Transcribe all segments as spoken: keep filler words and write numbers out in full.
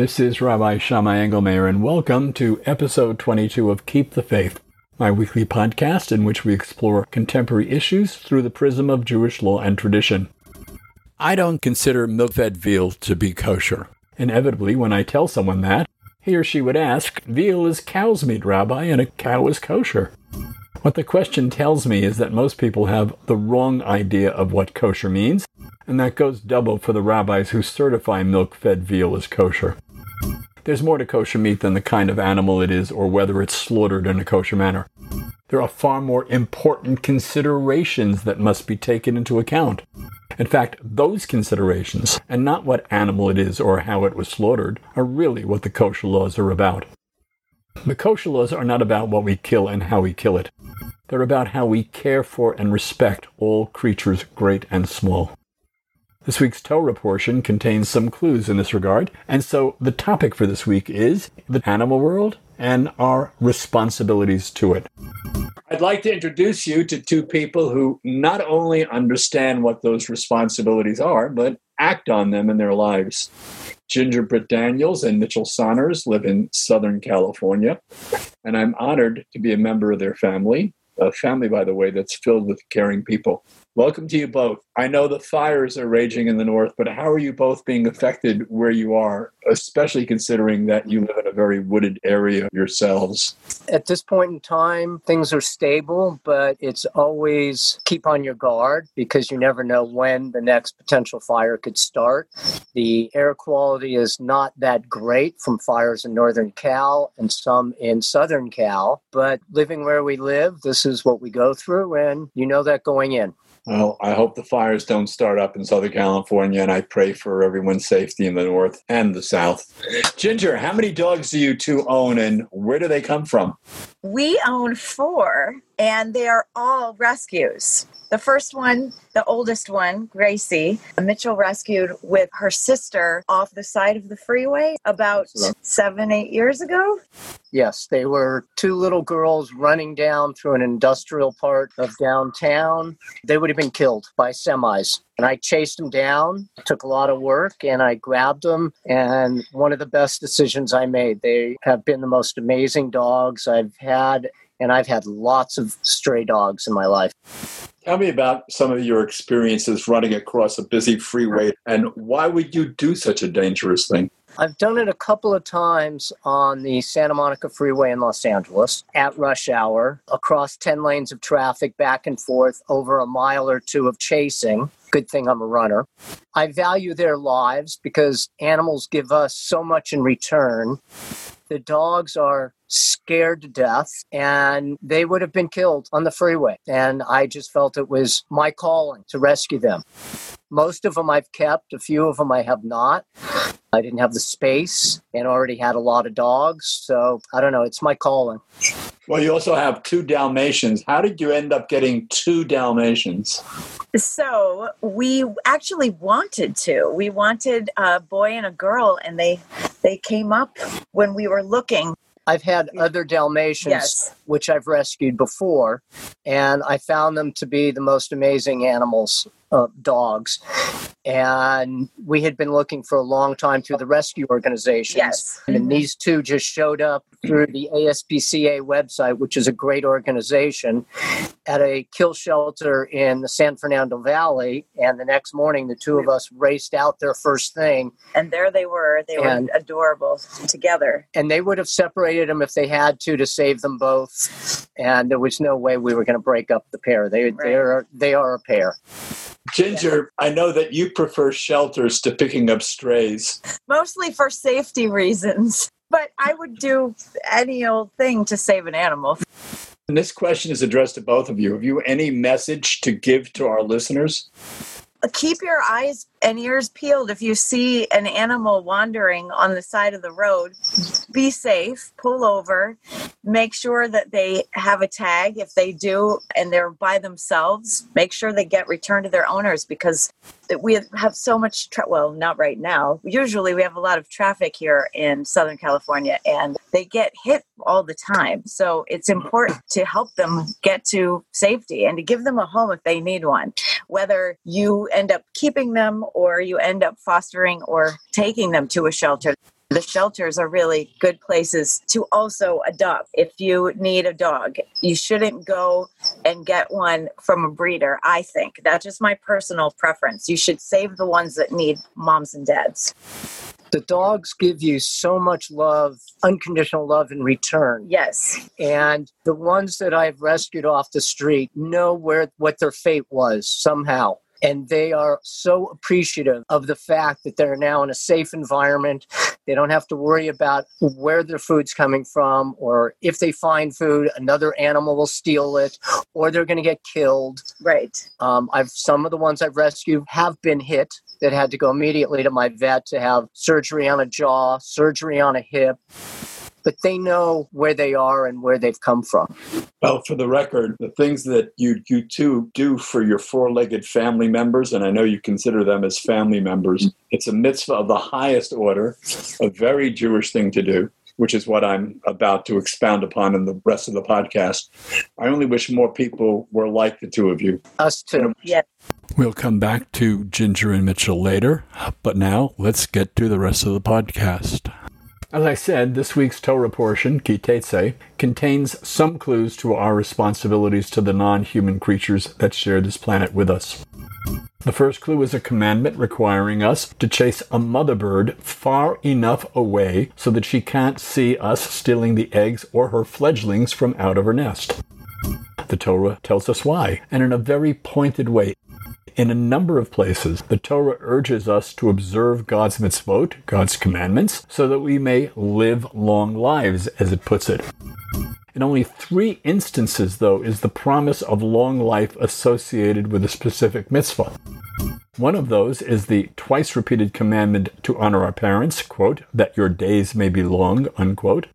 This is Rabbi Shammai Engelmayer, and welcome to episode twenty-two of Keep the Faith, my weekly podcast in which we explore contemporary issues through the prism of Jewish law and tradition. I don't consider milk-fed veal to be kosher. Inevitably, when I tell someone that, he or she would ask, "Veal is cow's meat, Rabbi, and a cow is kosher." What the question tells me is that most people have the wrong idea of what kosher means, and that goes double for the rabbis who certify milk-fed veal as kosher. There's more to kosher meat than the kind of animal it is or whether it's slaughtered in a kosher manner. There are far more important considerations that must be taken into account. In fact, those considerations, and not what animal it is or how it was slaughtered, are really what the kosher laws are about. The kosher laws are not about what we kill and how we kill it. They're about how we care for and respect all creatures, great and small. This week's Torah portion contains some clues in this regard, and so the topic for this week is the animal world and our responsibilities to it. I'd like to introduce you to two people who not only understand what those responsibilities are, but act on them in their lives. Ginger Britt Daniels and Mitchell Saunders live in Southern California, and I'm honored to be a member of their family, a family, by the way, that's filled with caring people. Welcome to you both. I know the fires are raging in the north, but how are you both being affected where you are, especially considering that you live in a very wooded area yourselves? At this point in time, things are stable, but it's always keep on your guard because you never know when the next potential fire could start. The air quality is not that great from fires in northern Cal and some in southern Cal, but living where we live, this is what we go through, and you know that going in. Well, I hope the fires don't start up in Southern California, and I pray for everyone's safety in the north and the south. Ginger, how many dogs do you two own, and where do they come from? We own four, and they are all rescues. The first one, the oldest one, Gracie, Mitchell rescued with her sister off the side of the freeway about seven, eight years ago. Yes, they were two little girls running down through an industrial part of downtown. They would have been killed by semis. And I chased them down, took a lot of work, and I grabbed them. And one of the best decisions I made. They have been the most amazing dogs I've had, and I've had lots of stray dogs in my life. Tell me about some of your experiences running across a busy freeway, and why would you do such a dangerous thing? I've done it a couple of times on the Santa Monica Freeway in Los Angeles at rush hour, across ten lanes of traffic, back and forth, over a mile or two of chasing. Good thing I'm a runner. I value their lives because animals give us so much in return. The dogs are scared to death, and they would have been killed on the freeway. And I just felt it was my calling to rescue them. Most of them I've kept. A few of them I have not. I didn't have the space and already had a lot of dogs. So I don't know. It's my calling. Well, you also have two Dalmatians. How did you end up getting two Dalmatians? So we actually wanted to. We wanted a boy and a girl, and they they came up when we were looking. I've had other Dalmatians, yes, which I've rescued before, and I found them to be the most amazing animals, uh, dogs. And we had been looking for a long time through the rescue organizations. Yes. And these two just showed up through the A S P C A website, which is a great organization, at a kill shelter in the San Fernando Valley. And the next morning, the two of us raced out there first thing. And there they were. They and, were adorable together. And they would have separated them if they had to to save them both. And there was no way we were going to break up the pair. They, right. they, are, they are a pair. Ginger, I know that you prefer shelters to picking up strays. Mostly for safety reasons, but I would do any old thing to save an animal. And this question is addressed to both of you. Have you any message to give to our listeners? Keep your eyes and ears peeled. If you see an animal wandering on the side of the road, be safe, pull over, make sure that they have a tag. If they do and they're by themselves, make sure they get returned to their owners, because we have so much, tra- well, not right now. Usually we have a lot of traffic here in Southern California, and they get hit all the time. So it's important to help them get to safety and to give them a home if they need one, whether you end up keeping them or you end up fostering or taking them to a shelter. the shelters are really good places to also adopt. If you need a dog, you shouldn't go and get one from a breeder, I think. That's just my personal preference. You should save the ones that need moms and dads. The dogs give you so much love, unconditional love in return. Yes. And the ones that I've rescued off the street know where what their fate was somehow. And they are so appreciative of the fact that they're now in a safe environment. They don't have to worry about where their food's coming from, or if they find food, another animal will steal it, or they're going to get killed. Right. Um, I've some of the ones I've rescued have been hit that had to go immediately to my vet to have surgery on a jaw, surgery on a hip. But they know where they are and where they've come from. Well, for the record, the things that you, you two do for your four-legged family members, and I know you consider them as family members, it's a mitzvah of the highest order, a very Jewish thing to do, which is what I'm about to expound upon in the rest of the podcast. I only wish more people were like the two of you. Us too, yeah. We'll come back to Ginger and Mitchell later, but now let's get to the rest of the podcast. As I said, this week's Torah portion, Ki-Tetze, contains some clues to our responsibilities to the non-human creatures that share this planet with us. The first clue is a commandment requiring us to chase a mother bird far enough away so that she can't see us stealing the eggs or her fledglings from out of her nest. The Torah tells us why, and in a very pointed way. In a number of places, the Torah urges us to observe God's mitzvot, God's commandments, so that we may live long lives, as it puts it. In only three instances, though, is the promise of long life associated with a specific mitzvah. One of those is the twice-repeated commandment to honor our parents, quote, that your days may be long, unquote.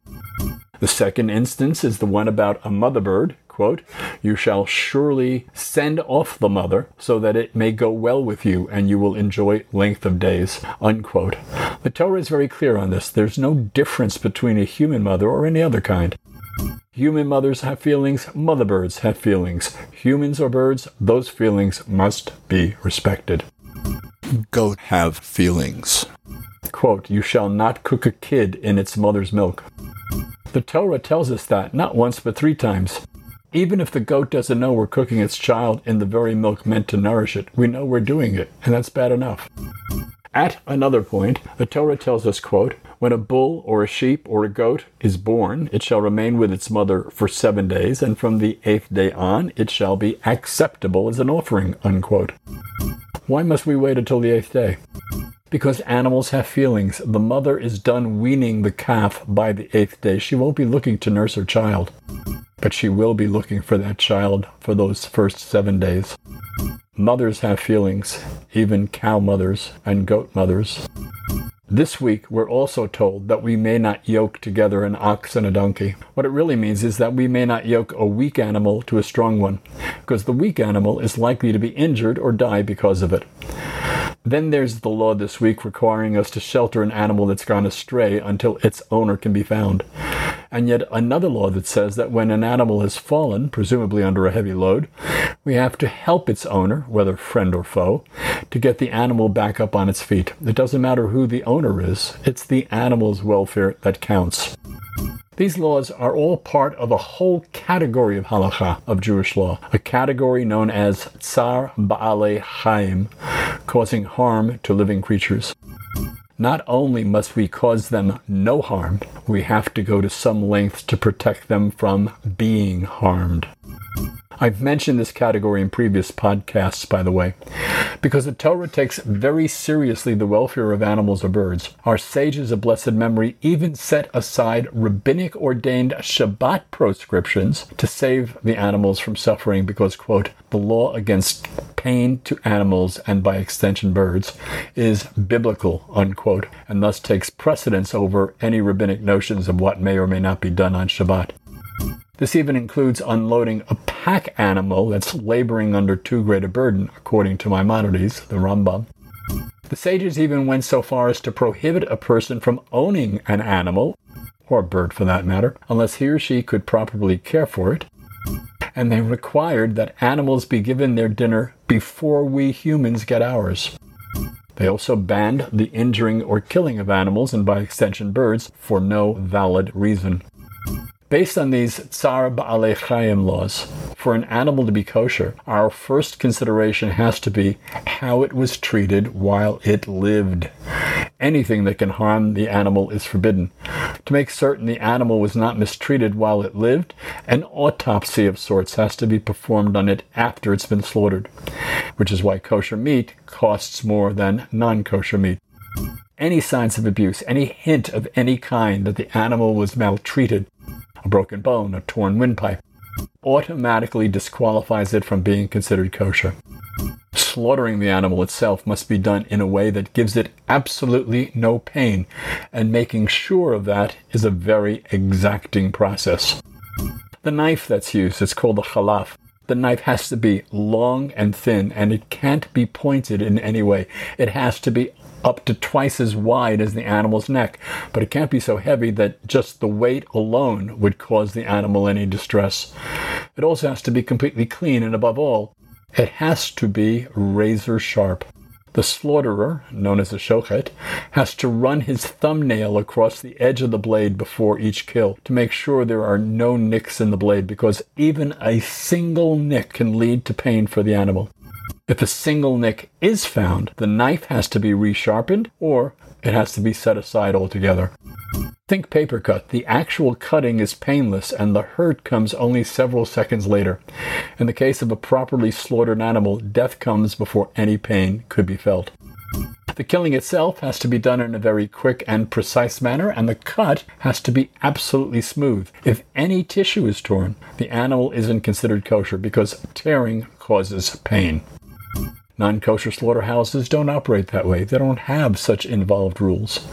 The second instance is the one about a mother bird, quote, you shall surely send off the mother so that it may go well with you and you will enjoy length of days, unquote. The Torah is very clear on this. There's no difference between a human mother or any other kind. Human mothers have feelings, mother birds have feelings. Humans or birds, those feelings must be respected. Goat have feelings. Quote, you shall not cook a kid in its mother's milk. The Torah tells us that not once but three times. Even if the goat doesn't know we're cooking its child in the very milk meant to nourish it, we know we're doing it, and that's bad enough. At another point, the Torah tells us, quote, when a bull or a sheep or a goat is born, it shall remain with its mother for seven days, and from the eighth day on, it shall be acceptable as an offering, unquote. Why must we wait until the eighth day? Because animals have feelings. The mother is done weaning the calf by the eighth day. She won't be looking to nurse her child, but she will be looking for that child for those first seven days. Mothers have feelings, even cow mothers and goat mothers. This week, we're also told that we may not yoke together an ox and a donkey. What it really means is that we may not yoke a weak animal to a strong one, because the weak animal is likely to be injured or die because of it. Then there's the law this week requiring us to shelter an animal that's gone astray until its owner can be found. And yet another law that says that when an animal has fallen, presumably under a heavy load, we have to help its owner, whether friend or foe, to get the animal back up on its feet. It doesn't matter who the owner is, it's the animal's welfare that counts. These laws are all part of a whole category of halakha, of Jewish law, a category known as Tzar Ba'alei Chaim, causing harm to living creatures. Not only must we cause them no harm, we have to go to some lengths to protect them from being harmed. I've mentioned this category in previous podcasts, by the way, because the Torah takes very seriously the welfare of animals or birds. Our sages of blessed memory even set aside rabbinic-ordained Shabbat proscriptions to save the animals from suffering because, quote, the law against pain to animals and by extension birds is biblical, unquote, and thus takes precedence over any rabbinic notions of what may or may not be done on Shabbat. This even includes unloading a pack animal that's laboring under too great a burden, according to Maimonides, the Rambam. The sages even went so far as to prohibit a person from owning an animal, or a bird for that matter, unless he or she could properly care for it. And they required that animals be given their dinner before we humans get ours. They also banned the injuring or killing of animals, and by extension birds, for no valid reason. Based on these Tzar Ba'alei Chaim laws, for an animal to be kosher, our first consideration has to be how it was treated while it lived. Anything that can harm the animal is forbidden. To make certain the animal was not mistreated while it lived, an autopsy of sorts has to be performed on it after it's been slaughtered, which is why kosher meat costs more than non-kosher meat. Any signs of abuse, any hint of any kind that the animal was maltreated, a broken bone, a torn windpipe, automatically disqualifies it from being considered kosher. Slaughtering the animal itself must be done in a way that gives it absolutely no pain, and making sure of that is a very exacting process. The knife that's used is called the chalaf. The knife has to be long and thin, and it can't be pointed in any way. It has to be up to twice as wide as the animal's neck, but it can't be so heavy that just the weight alone would cause the animal any distress. It also has to be completely clean, and above all, it has to be razor sharp. The slaughterer, known as a shokhet, has to run his thumbnail across the edge of the blade before each kill to make sure there are no nicks in the blade, because even a single nick can lead to pain for the animal. If a single nick is found, the knife has to be resharpened, or it has to be set aside altogether. Think paper cut. The actual cutting is painless, and the hurt comes only several seconds later. In the case of a properly slaughtered animal, death comes before any pain could be felt. The killing itself has to be done in a very quick and precise manner, and the cut has to be absolutely smooth. If any tissue is torn, the animal isn't considered kosher, because tearing causes pain. Non-kosher slaughterhouses don't operate that way. They don't have such involved rules.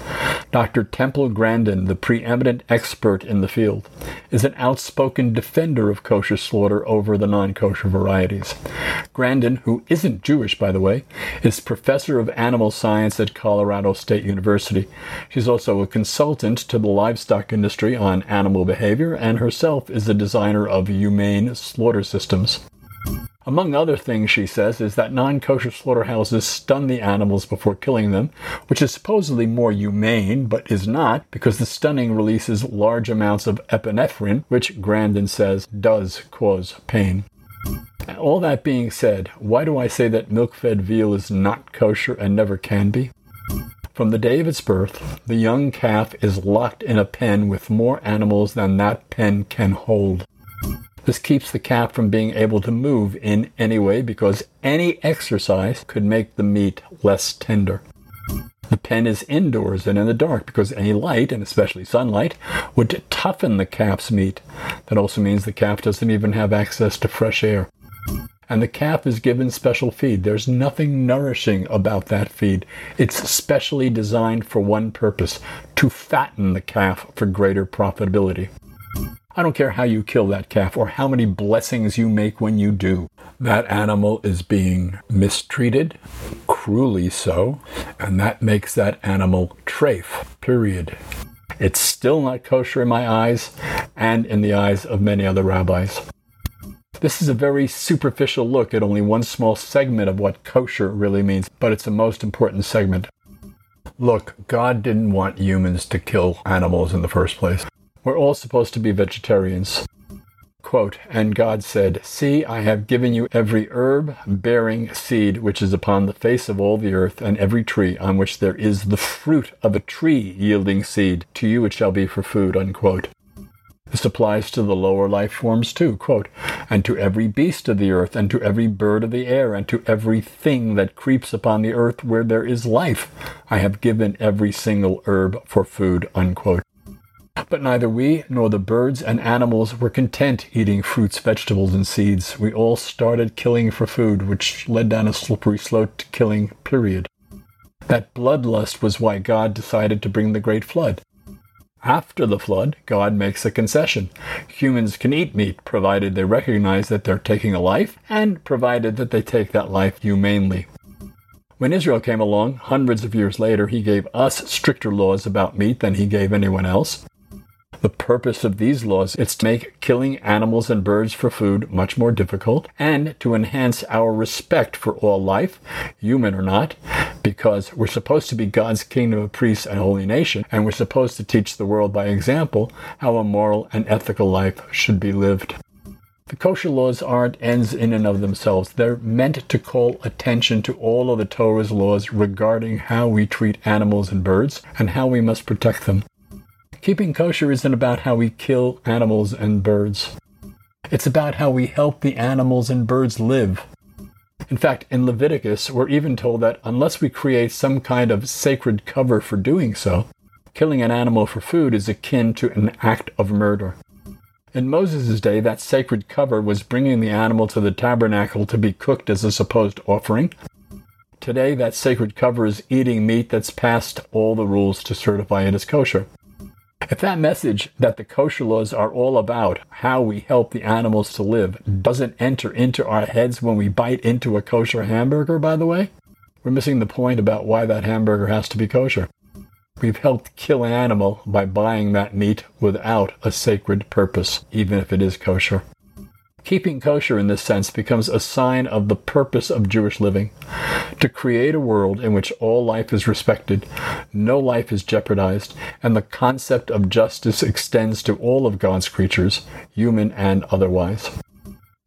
Doctor Temple Grandin, the preeminent expert in the field, is an outspoken defender of kosher slaughter over the non-kosher varieties. Grandin, who isn't Jewish, by the way, is professor of animal science at Colorado State University. She's also a consultant to the livestock industry on animal behavior, and herself is the designer of humane slaughter systems. Among other things, she says, is that non-kosher slaughterhouses stun the animals before killing them, which is supposedly more humane, but is not, because the stunning releases large amounts of epinephrine, which Grandin says does cause pain. All that being said, why do I say that milk-fed veal is not kosher and never can be? From the day of its birth, the young calf is locked in a pen with more animals than that pen can hold. This keeps the calf from being able to move in any way, because any exercise could make the meat less tender. The pen is indoors and in the dark, because any light, and especially sunlight, would toughen the calf's meat. That also means the calf doesn't even have access to fresh air. And the calf is given special feed. There's nothing nourishing about that feed. It's specially designed for one purpose, to fatten the calf for greater profitability. I don't care how you kill that calf or how many blessings you make when you do. That animal is being mistreated, cruelly so, and that makes that animal trafe, period. It's still not kosher in my eyes and in the eyes of many other rabbis. This is a very superficial look at only one small segment of what kosher really means, but it's the most important segment. Look, God didn't want humans to kill animals in the first place. We're all supposed to be vegetarians. Quote, "And God said, See, I have given you every herb bearing seed which is upon the face of all the earth, and every tree on which there is the fruit of a tree yielding seed. To you it shall be for food." Unquote. This applies to the lower life forms too. Quote, "And to every beast of the earth, and to every bird of the air, and to every thing that creeps upon the earth where there is life, I have given every single herb for food." Unquote. But neither we nor the birds and animals were content eating fruits, vegetables, and seeds. We all started killing for food, which led down a slippery slope to killing, period. That bloodlust was why God decided to bring the great flood. After the flood, God makes a concession. Humans can eat meat, provided they recognize that they're taking a life, and provided that they take that life humanely. When Israel came along, hundreds of years later, he gave us stricter laws about meat than he gave anyone else. The purpose of these laws is to make killing animals and birds for food much more difficult and to enhance our respect for all life, human or not, because we're supposed to be God's kingdom of priests and holy nation, and we're supposed to teach the world by example how a moral and ethical life should be lived. The kosher laws aren't ends in and of themselves. They're meant to call attention to all of the Torah's laws regarding how we treat animals and birds and how we must protect them. Keeping kosher isn't about how we kill animals and birds. It's about how we help the animals and birds live. In fact, in Leviticus, we're even told that unless we create some kind of sacred cover for doing so, killing an animal for food is akin to an act of murder. In Moses' day, that sacred cover was bringing the animal to the tabernacle to be cooked as a supposed offering. Today, that sacred cover is eating meat that's passed all the rules to certify it as kosher. If that message that the kosher laws are all about how we help the animals to live doesn't enter into our heads when we bite into a kosher hamburger, by the way, we're missing the point about why that hamburger has to be kosher. We've helped kill an animal by buying that meat without a sacred purpose, even if it is kosher. Keeping kosher in this sense becomes a sign of the purpose of Jewish living, to create a world in which all life is respected, no life is jeopardized, and the concept of justice extends to all of God's creatures, human and otherwise.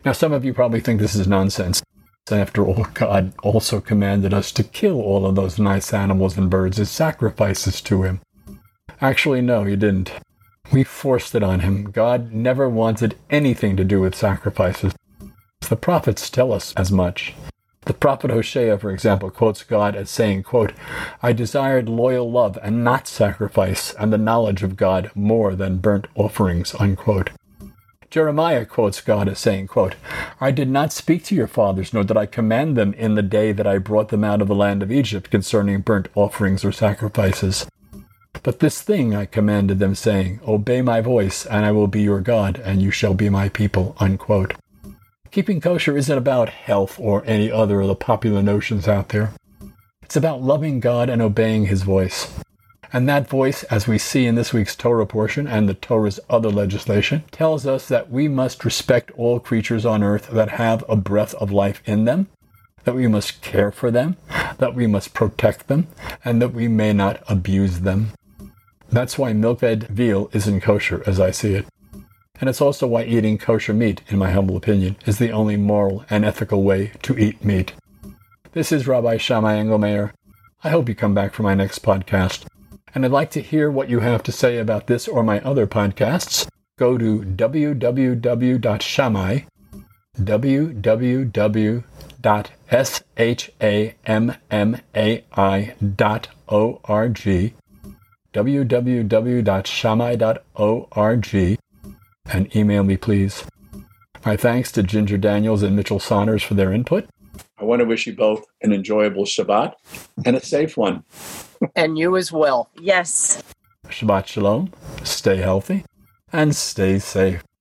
Now, some of you probably think this is nonsense. After all, God also commanded us to kill all of those nice animals and birds as sacrifices to him. Actually, no, he didn't. We forced it on him. God never wanted anything to do with sacrifices. The prophets tell us as much. The prophet Hosea, for example, quotes God as saying, quote, "I desired loyal love and not sacrifice, and the knowledge of God more than burnt offerings," unquote. Jeremiah quotes God as saying, quote, "I did not speak to your fathers, nor did I command them in the day that I brought them out of the land of Egypt concerning burnt offerings or sacrifices. But this thing I commanded them, saying, Obey my voice, and I will be your God, and you shall be my people," unquote. Keeping kosher isn't about health or any other of the popular notions out there. It's about loving God and obeying his voice. And that voice, as we see in this week's Torah portion and the Torah's other legislation, tells us that we must respect all creatures on earth that have a breath of life in them, that we must care for them, that we must protect them, and that we may not abuse them. That's why milk-fed veal isn't kosher, as I see it. And it's also why eating kosher meat, in my humble opinion, is the only moral and ethical way to eat meat. This is Rabbi Shammai Engelmayer. I hope you come back for my next podcast. And I'd like to hear what you have to say about this or my other podcasts. Go to www.shammai, www.shammai.org, www dot shammai dot org, and email me, please. My thanks to Ginger Daniels and Mitchell Saunders for their input. I want to wish you both an enjoyable Shabbat and a safe one. And you as well. Yes. Shabbat shalom. Stay healthy and stay safe.